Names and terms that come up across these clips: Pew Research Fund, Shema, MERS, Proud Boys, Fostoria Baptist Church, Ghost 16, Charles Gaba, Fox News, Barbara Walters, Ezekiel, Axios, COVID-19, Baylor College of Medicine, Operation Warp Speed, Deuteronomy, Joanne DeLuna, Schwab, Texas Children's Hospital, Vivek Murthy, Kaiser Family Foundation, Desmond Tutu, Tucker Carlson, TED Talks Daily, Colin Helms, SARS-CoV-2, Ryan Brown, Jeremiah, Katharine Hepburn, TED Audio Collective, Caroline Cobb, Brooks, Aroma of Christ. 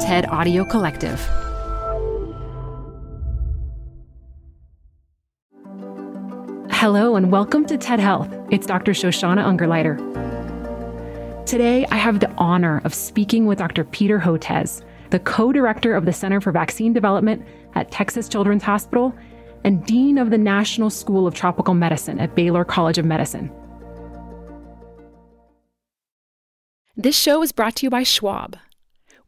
TED Audio Collective. Hello and welcome to TED Health. It's Dr. Shoshana Ungerleider. Today, I have the honor of speaking with Dr. Peter Hotez, the co-director of the Center for Vaccine Development at Texas Children's Hospital and dean of the National School of Tropical Medicine at Baylor College of Medicine. This show is brought to you by Schwab.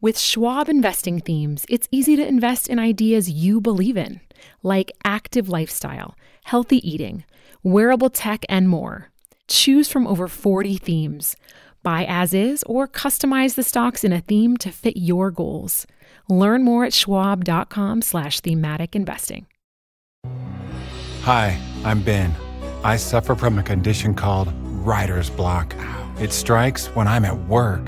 With Schwab investing themes, it's easy to invest in ideas you believe in, like active lifestyle, healthy eating, wearable tech, and more. Choose from over 40 themes. Buy as is or customize the stocks in a theme to fit your goals. Learn more at schwab.com/thematic investing. Hi, I'm Ben. I suffer from a condition called writer's block. It strikes when I'm at work.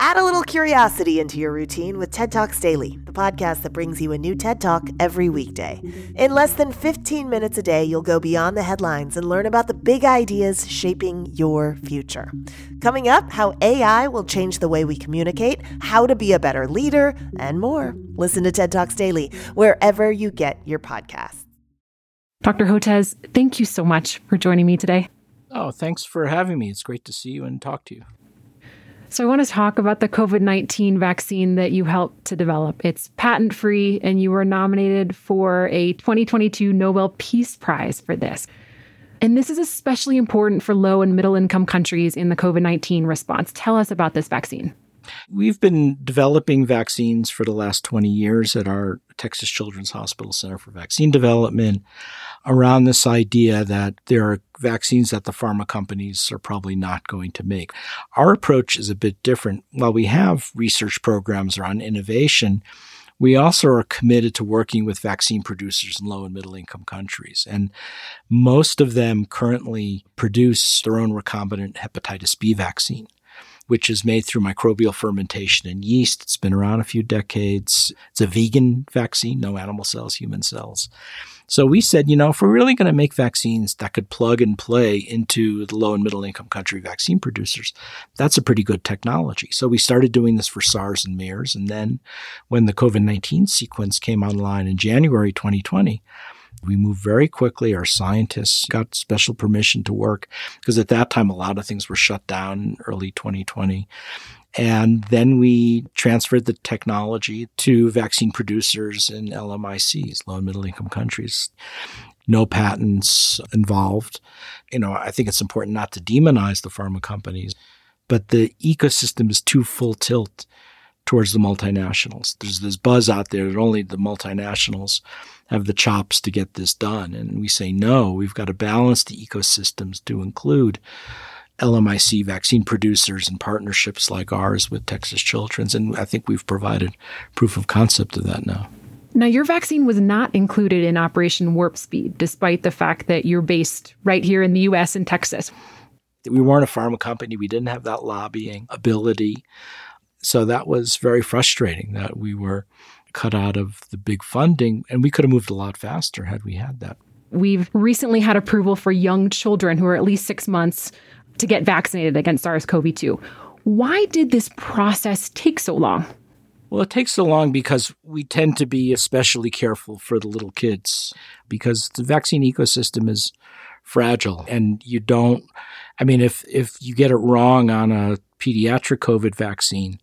Add a little curiosity into your routine with TED Talks Daily, the podcast that brings you a new TED Talk every weekday. In less than 15 minutes a day, you'll go beyond the headlines and learn about the big ideas shaping your future. Coming up, how AI will change the way we communicate, how to be a better leader, and more. Listen to TED Talks Daily wherever you get your podcasts. Dr. Hotez, thank you so much for joining me today. Oh, thanks for having me. It's great to see you and talk to you. So I want to talk about the COVID-19 vaccine that you helped to develop. It's patent-free, and you were nominated for a 2022 Nobel Peace Prize for this. And this is especially important for low- and middle-income countries in the COVID-19 response. Tell us about this vaccine. We've been developing vaccines for the last 20 years at our Texas Children's Hospital Center for Vaccine Development around this idea that there are vaccines that the pharma companies are probably not going to make. Our approach is a bit different. While we have research programs around innovation, we also are committed to working with vaccine producers in low- and middle-income countries. And most of them currently produce their own recombinant hepatitis B vaccine, which is made through microbial fermentation and yeast. It's been around a few decades. It's a vegan vaccine, no animal cells, human cells. So we said, you know, if we're really going to make vaccines that could plug and play into the low and middle income country vaccine producers, that's a pretty good technology. So we started doing this for SARS and MERS. And then when the COVID-19 sequence came online in January 2020, we moved very quickly. Our scientists got special permission to work because at that time, a lot of things were shut down in early 2020. And then we transferred the technology to vaccine producers in LMICs, low and middle income countries. No patents involved. You know, I think it's important not to demonize the pharma companies, but the ecosystem is too full tilt towards the multinationals. There's this buzz out there that only the multinationals have the chops to get this done. And we say, no, we've got to balance the ecosystems to include LMIC vaccine producers and partnerships like ours with Texas Children's. And I think we've provided proof of concept of that now. Now, your vaccine was not included in Operation Warp Speed, despite the fact that you're based right here in the U.S. in Texas. We weren't a pharma company. We didn't have that lobbying ability. So that was very frustrating that we were cut out of the big funding, and we could have moved a lot faster had we had that. We've recently had approval for young children who are at least 6 months to get vaccinated against SARS-CoV-2. Why did this process take so long? Well, it takes so long because we tend to be especially careful for the little kids because the vaccine ecosystem is fragile, and you don't, I mean, if you get it wrong on a pediatric COVID vaccine,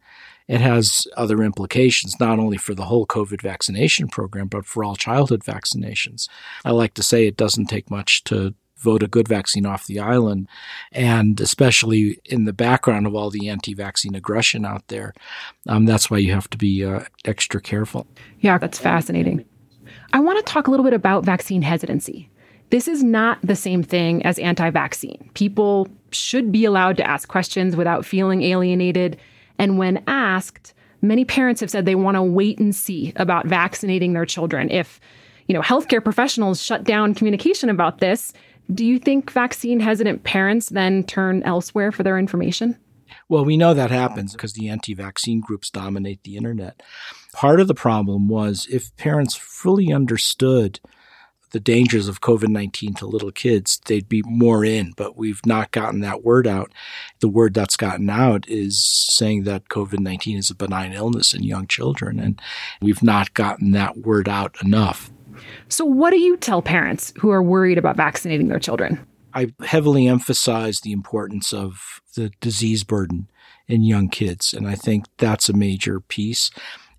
it has other implications, not only for the whole COVID vaccination program, but for all childhood vaccinations. I like to say it doesn't take much to vote a good vaccine off the island, and especially in the background of all the anti-vaccine aggression out there. That's why you have to be extra careful. Yeah, that's fascinating. I want to talk a little bit about vaccine hesitancy. This is not the same thing as anti-vaccine. People should be allowed to ask questions without feeling alienated. And when asked, many parents have said they want to wait and see about vaccinating their children. If, healthcare professionals shut down communication about this, do you think vaccine-hesitant parents then turn elsewhere for their information? Well, we know that happens because the anti-vaccine groups dominate the internet. Part of the problem was if parents fully understood the dangers of COVID-19 to little kids, they'd be more in, but we've not gotten that word out. The word that's gotten out is saying that COVID-19 is a benign illness in young children, and we've not gotten that word out enough. So what do you tell parents who are worried about vaccinating their children? I heavily emphasize the importance of the disease burden in young kids, and I think that's a major piece.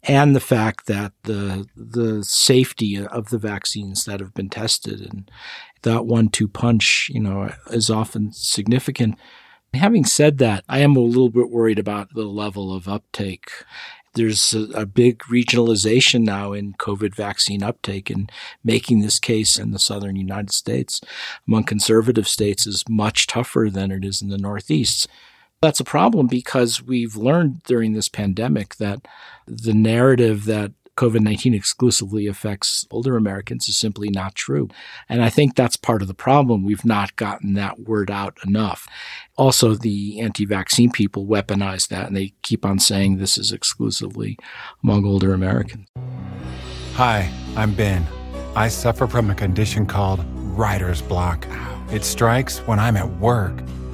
And the fact that the safety of the vaccines that have been tested and that 1-2 punch, is often significant. Having said that, I am a little bit worried about the level of uptake. There's a big regionalization now in COVID vaccine uptake, and making this case in the southern United States among conservative states is much tougher than it is in the Northeast. That's a problem because we've learned during this pandemic that the narrative that COVID-19 exclusively affects older Americans is simply not true. And I think that's part of the problem. We've not gotten that word out enough. Also, the anti-vaccine people weaponize that, and they keep on saying this is exclusively among older Americans. Hi, I'm Ben. I suffer from a condition called writer's block. It strikes when I'm at work.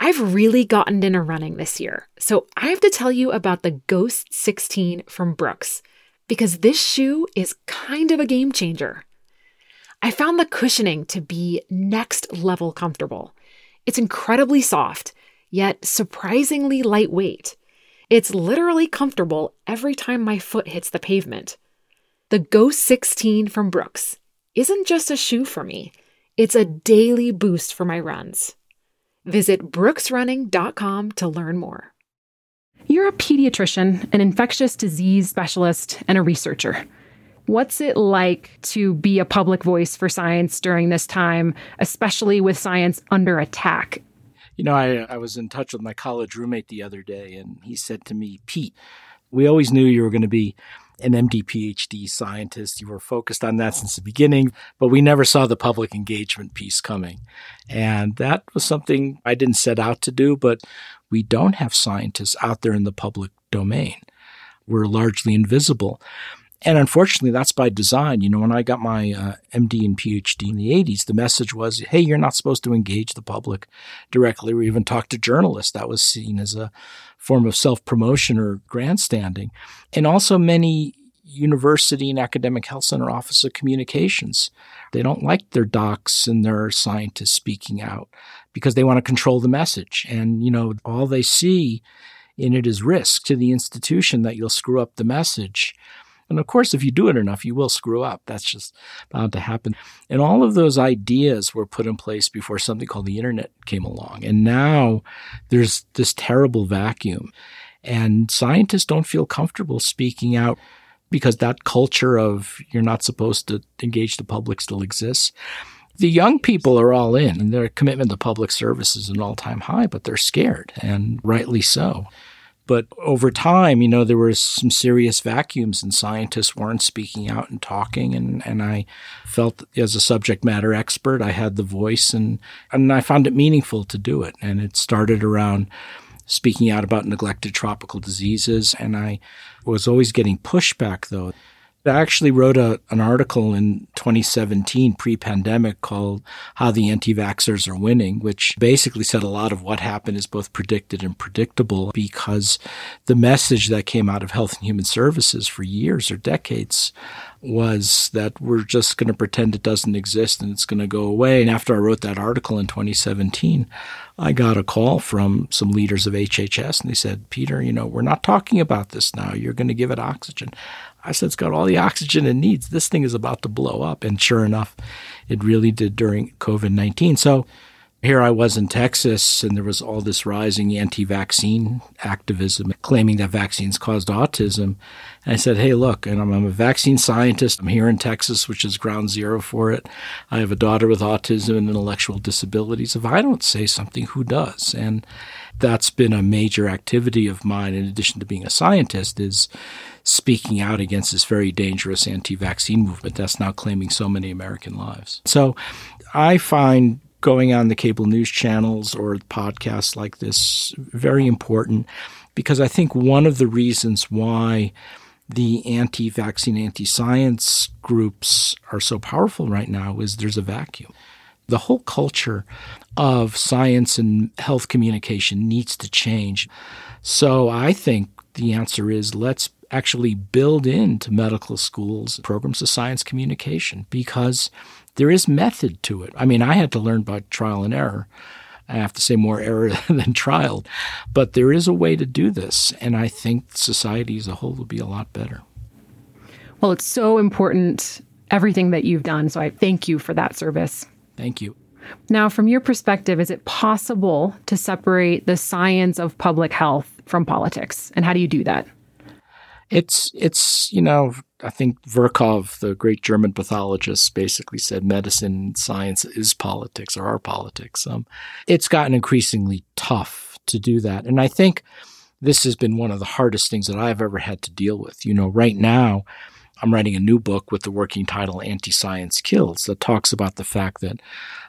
I've really gotten into running this year, so I have to tell you about the Ghost 16 from Brooks, because this shoe is kind of a game changer. I found the cushioning to be next level comfortable. It's incredibly soft, yet surprisingly lightweight. It's literally comfortable every time my foot hits the pavement. The Ghost 16 from Brooks isn't just a shoe for me, it's a daily boost for my runs. Visit brooksrunning.com to learn more. You're a pediatrician, an infectious disease specialist, and a researcher. What's it like to be a public voice for science during this time, especially with science under attack? I was in touch with my college roommate the other day, and he said to me, Pete, we always knew you were going to be an MD, PhD scientist. You were focused on that since the beginning, but we never saw the public engagement piece coming. And that was something I didn't set out to do, but we don't have scientists out there in the public domain. We're largely invisible. And unfortunately, that's by design. When I got my MD and PhD in the 80s, the message was, hey, you're not supposed to engage the public directly or even talk to journalists. That was seen as a form of self-promotion or grandstanding. And also many university and academic health center office of communications. They don't like their docs and their scientists speaking out because they want to control the message. And, all they see in it is risk to the institution that you'll screw up the message. And of course, if you do it enough, you will screw up. That's just bound to happen. And all of those ideas were put in place before something called the internet came along. And now there's this terrible vacuum. And scientists don't feel comfortable speaking out because that culture of you're not supposed to engage the public still exists. The young people are all in, and their commitment to public service is an all-time high, but they're scared, and rightly so. But over time, there were some serious vacuums, and scientists weren't speaking out and talking. And I felt as a subject matter expert, I had the voice, and I found it meaningful to do it. And it started around speaking out about neglected tropical diseases. And I was always getting pushback, though. I actually wrote an article in 2017, pre-pandemic, called How the Anti-Vaxxers Are Winning, which basically said a lot of what happened is both predicted and predictable, because the message that came out of Health and Human Services for years or decades was that we're just going to pretend it doesn't exist and it's going to go away. And after I wrote that article in 2017, I got a call from some leaders of HHS, and they said, Peter, we're not talking about this now. You're going to give it oxygen. I said, it's got all the oxygen it needs. This thing is about to blow up. And sure enough, it really did during COVID-19. So here I was in Texas, and there was all this rising anti-vaccine activism claiming that vaccines caused autism. And I said, hey, look, and I'm a vaccine scientist. I'm here in Texas, which is ground zero for it. I have a daughter with autism and intellectual disabilities. If I don't say something, who does? And that's been a major activity of mine, in addition to being a scientist, is speaking out against this very dangerous anti-vaccine movement that's now claiming so many American lives. So I find going on the cable news channels or podcasts like this very important, because I think one of the reasons why the anti-vaccine, anti-science groups are so powerful right now is there's a vacuum. The whole culture of science and health communication needs to change. So I think the answer is let's actually build into medical schools programs of science communication, because there is method to it. I mean, I had to learn by trial and error. I have to say more error than trial. But there is a way to do this, and I think society as a whole will be a lot better. Well, it's so important, everything that you've done, so I thank you for that service. Thank you. Now, from your perspective, is it possible to separate the science of public health from politics, and how do you do that? It's I think Virchow, the great German pathologist, basically said medicine, science is politics, or our politics. It's gotten increasingly tough to do that. And I think this has been one of the hardest things that I've ever had to deal with. Right now, I'm writing a new book with the working title, Anti-Science Kills, that talks about the fact that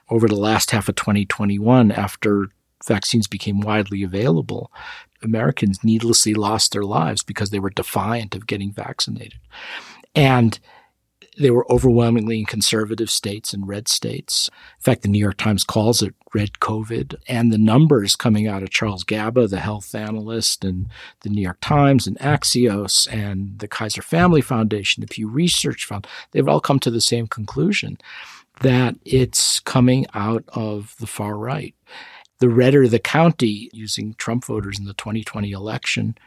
over the last half of 2021, after vaccines became widely available, Americans needlessly lost their lives because they were defiant of getting vaccinated. And they were overwhelmingly in conservative states and red states. In fact, the New York Times calls it red COVID. And the numbers coming out of Charles Gaba, the health analyst, and the New York Times and Axios and the Kaiser Family Foundation, the Pew Research Fund, they've all come to the same conclusion that it's coming out of the far right. The redder the county, using Trump voters in the 2020 election,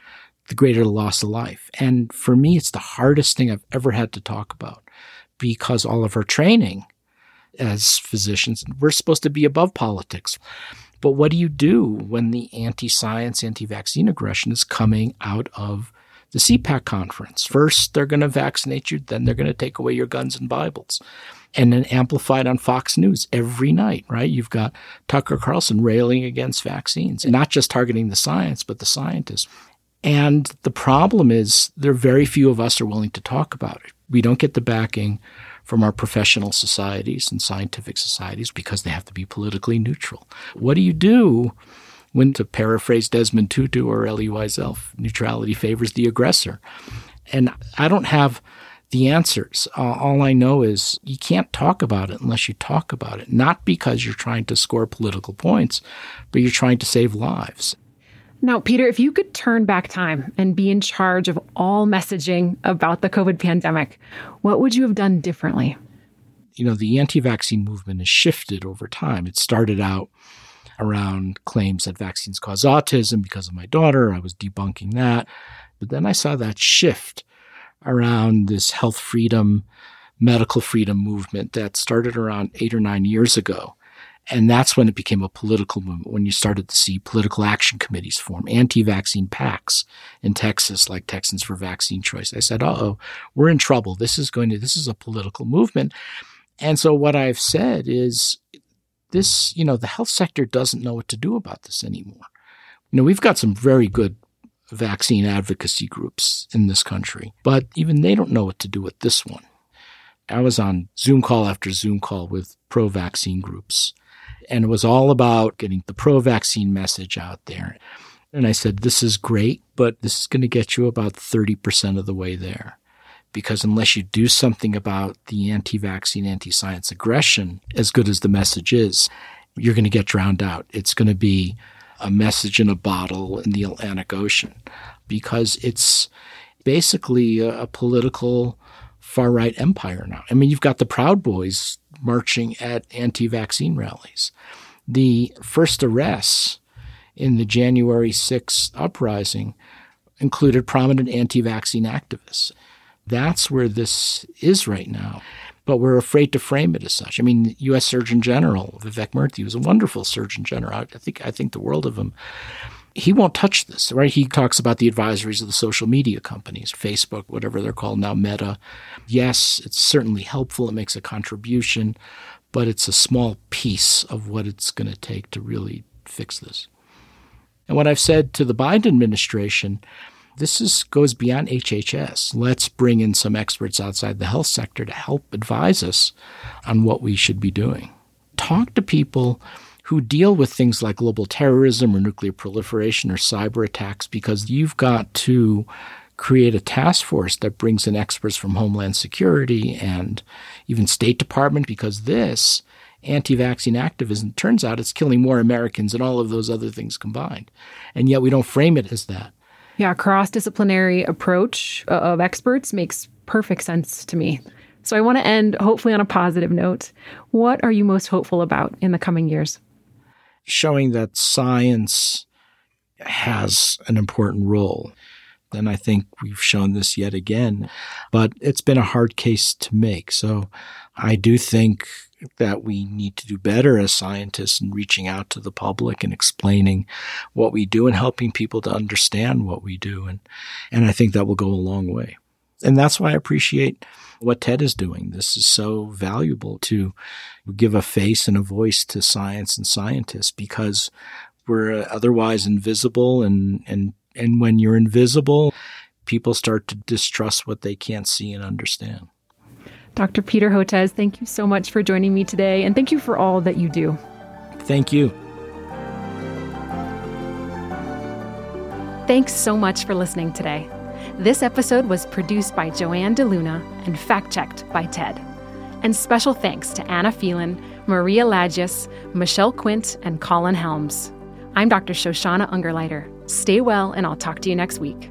the greater the loss of life. And for me, it's the hardest thing I've ever had to talk about, because all of our training as physicians, we're supposed to be above politics. But what do you do when the anti-science, anti-vaccine aggression is coming out of the CPAC conference? First, they're going to vaccinate you. Then they're going to take away your guns and Bibles. And then amplified on Fox News every night, right? You've got Tucker Carlson railing against vaccines, and not just targeting the science, but the scientists. And the problem is there are very few of us are willing to talk about it. We don't get the backing from our professional societies and scientific societies because they have to be politically neutral. What do you do when, to paraphrase Desmond Tutu or Elie Wiesel, neutrality favors the aggressor? And I don't have the answers. All I know is you can't talk about it unless you talk about it, not because you're trying to score political points, but you're trying to save lives. Now, Peter, if you could turn back time and be in charge of all messaging about the COVID pandemic, what would you have done differently? The anti-vaccine movement has shifted over time. It started out around claims that vaccines cause autism because of my daughter. I was debunking that. But then I saw that shift around this health freedom, medical freedom movement that started around 8 or 9 years ago. And that's when it became a political movement, when you started to see political action committees form, anti-vaccine PACs in Texas, like Texans for Vaccine Choice. I said, we're in trouble. This is a political movement. And so what I've said is this, the health sector doesn't know what to do about this anymore. We've got some very good vaccine advocacy groups in this country, but even they don't know what to do with this one. I was on Zoom call after Zoom call with pro-vaccine groups, and it was all about getting the pro-vaccine message out there. And I said, this is great, but this is going to get you about 30% of the way there. Because unless you do something about the anti-vaccine, anti-science aggression, as good as the message is, you're going to get drowned out. It's going to be a message in a bottle in the Atlantic Ocean, because it's basically a political far-right empire now. I mean, you've got the Proud Boys marching at anti-vaccine rallies. The first arrests in the January 6th uprising included prominent anti-vaccine activists. That's where this is right now. But we're afraid to frame it as such. I mean, U.S. Surgeon General Vivek Murthy was a wonderful Surgeon General. I think the world of him. He won't touch this, right? He talks about the advisories of the social media companies, Facebook, whatever they're called now, Meta. Yes, it's certainly helpful. It makes a contribution, but it's a small piece of what it's going to take to really fix this. And what I've said to the Biden administration, this goes beyond HHS. Let's bring in some experts outside the health sector to help advise us on what we should be doing. Talk to people who deal with things like global terrorism or nuclear proliferation or cyber attacks, because you've got to create a task force that brings in experts from Homeland Security and even State Department, because this anti-vaccine activism, turns out it's killing more Americans than all of those other things combined. And yet we don't frame it as that. Yeah, cross-disciplinary approach of experts makes perfect sense to me. So I want to end hopefully on a positive note. What are you most hopeful about in the coming years? Showing that science has an important role. And I think we've shown this yet again. But it's been a hard case to make. So I do think that we need to do better as scientists in reaching out to the public and explaining what we do and helping people to understand what we do. And I think that will go a long way. And that's why I appreciate what TED is doing. This is so valuable to give a face and a voice to science and scientists, because we're otherwise invisible. And when you're invisible, people start to distrust what they can't see and understand. Dr. Peter Hotez, thank you so much for joining me today, and thank you for all that you do. Thank you. Thanks so much for listening today. This episode was produced by Joanne DeLuna and fact-checked by TED. And special thanks to Anna Phelan, Maria Lagius, Michelle Quint, and Colin Helms. I'm Dr. Shoshana Ungerleider. Stay well, and I'll talk to you next week.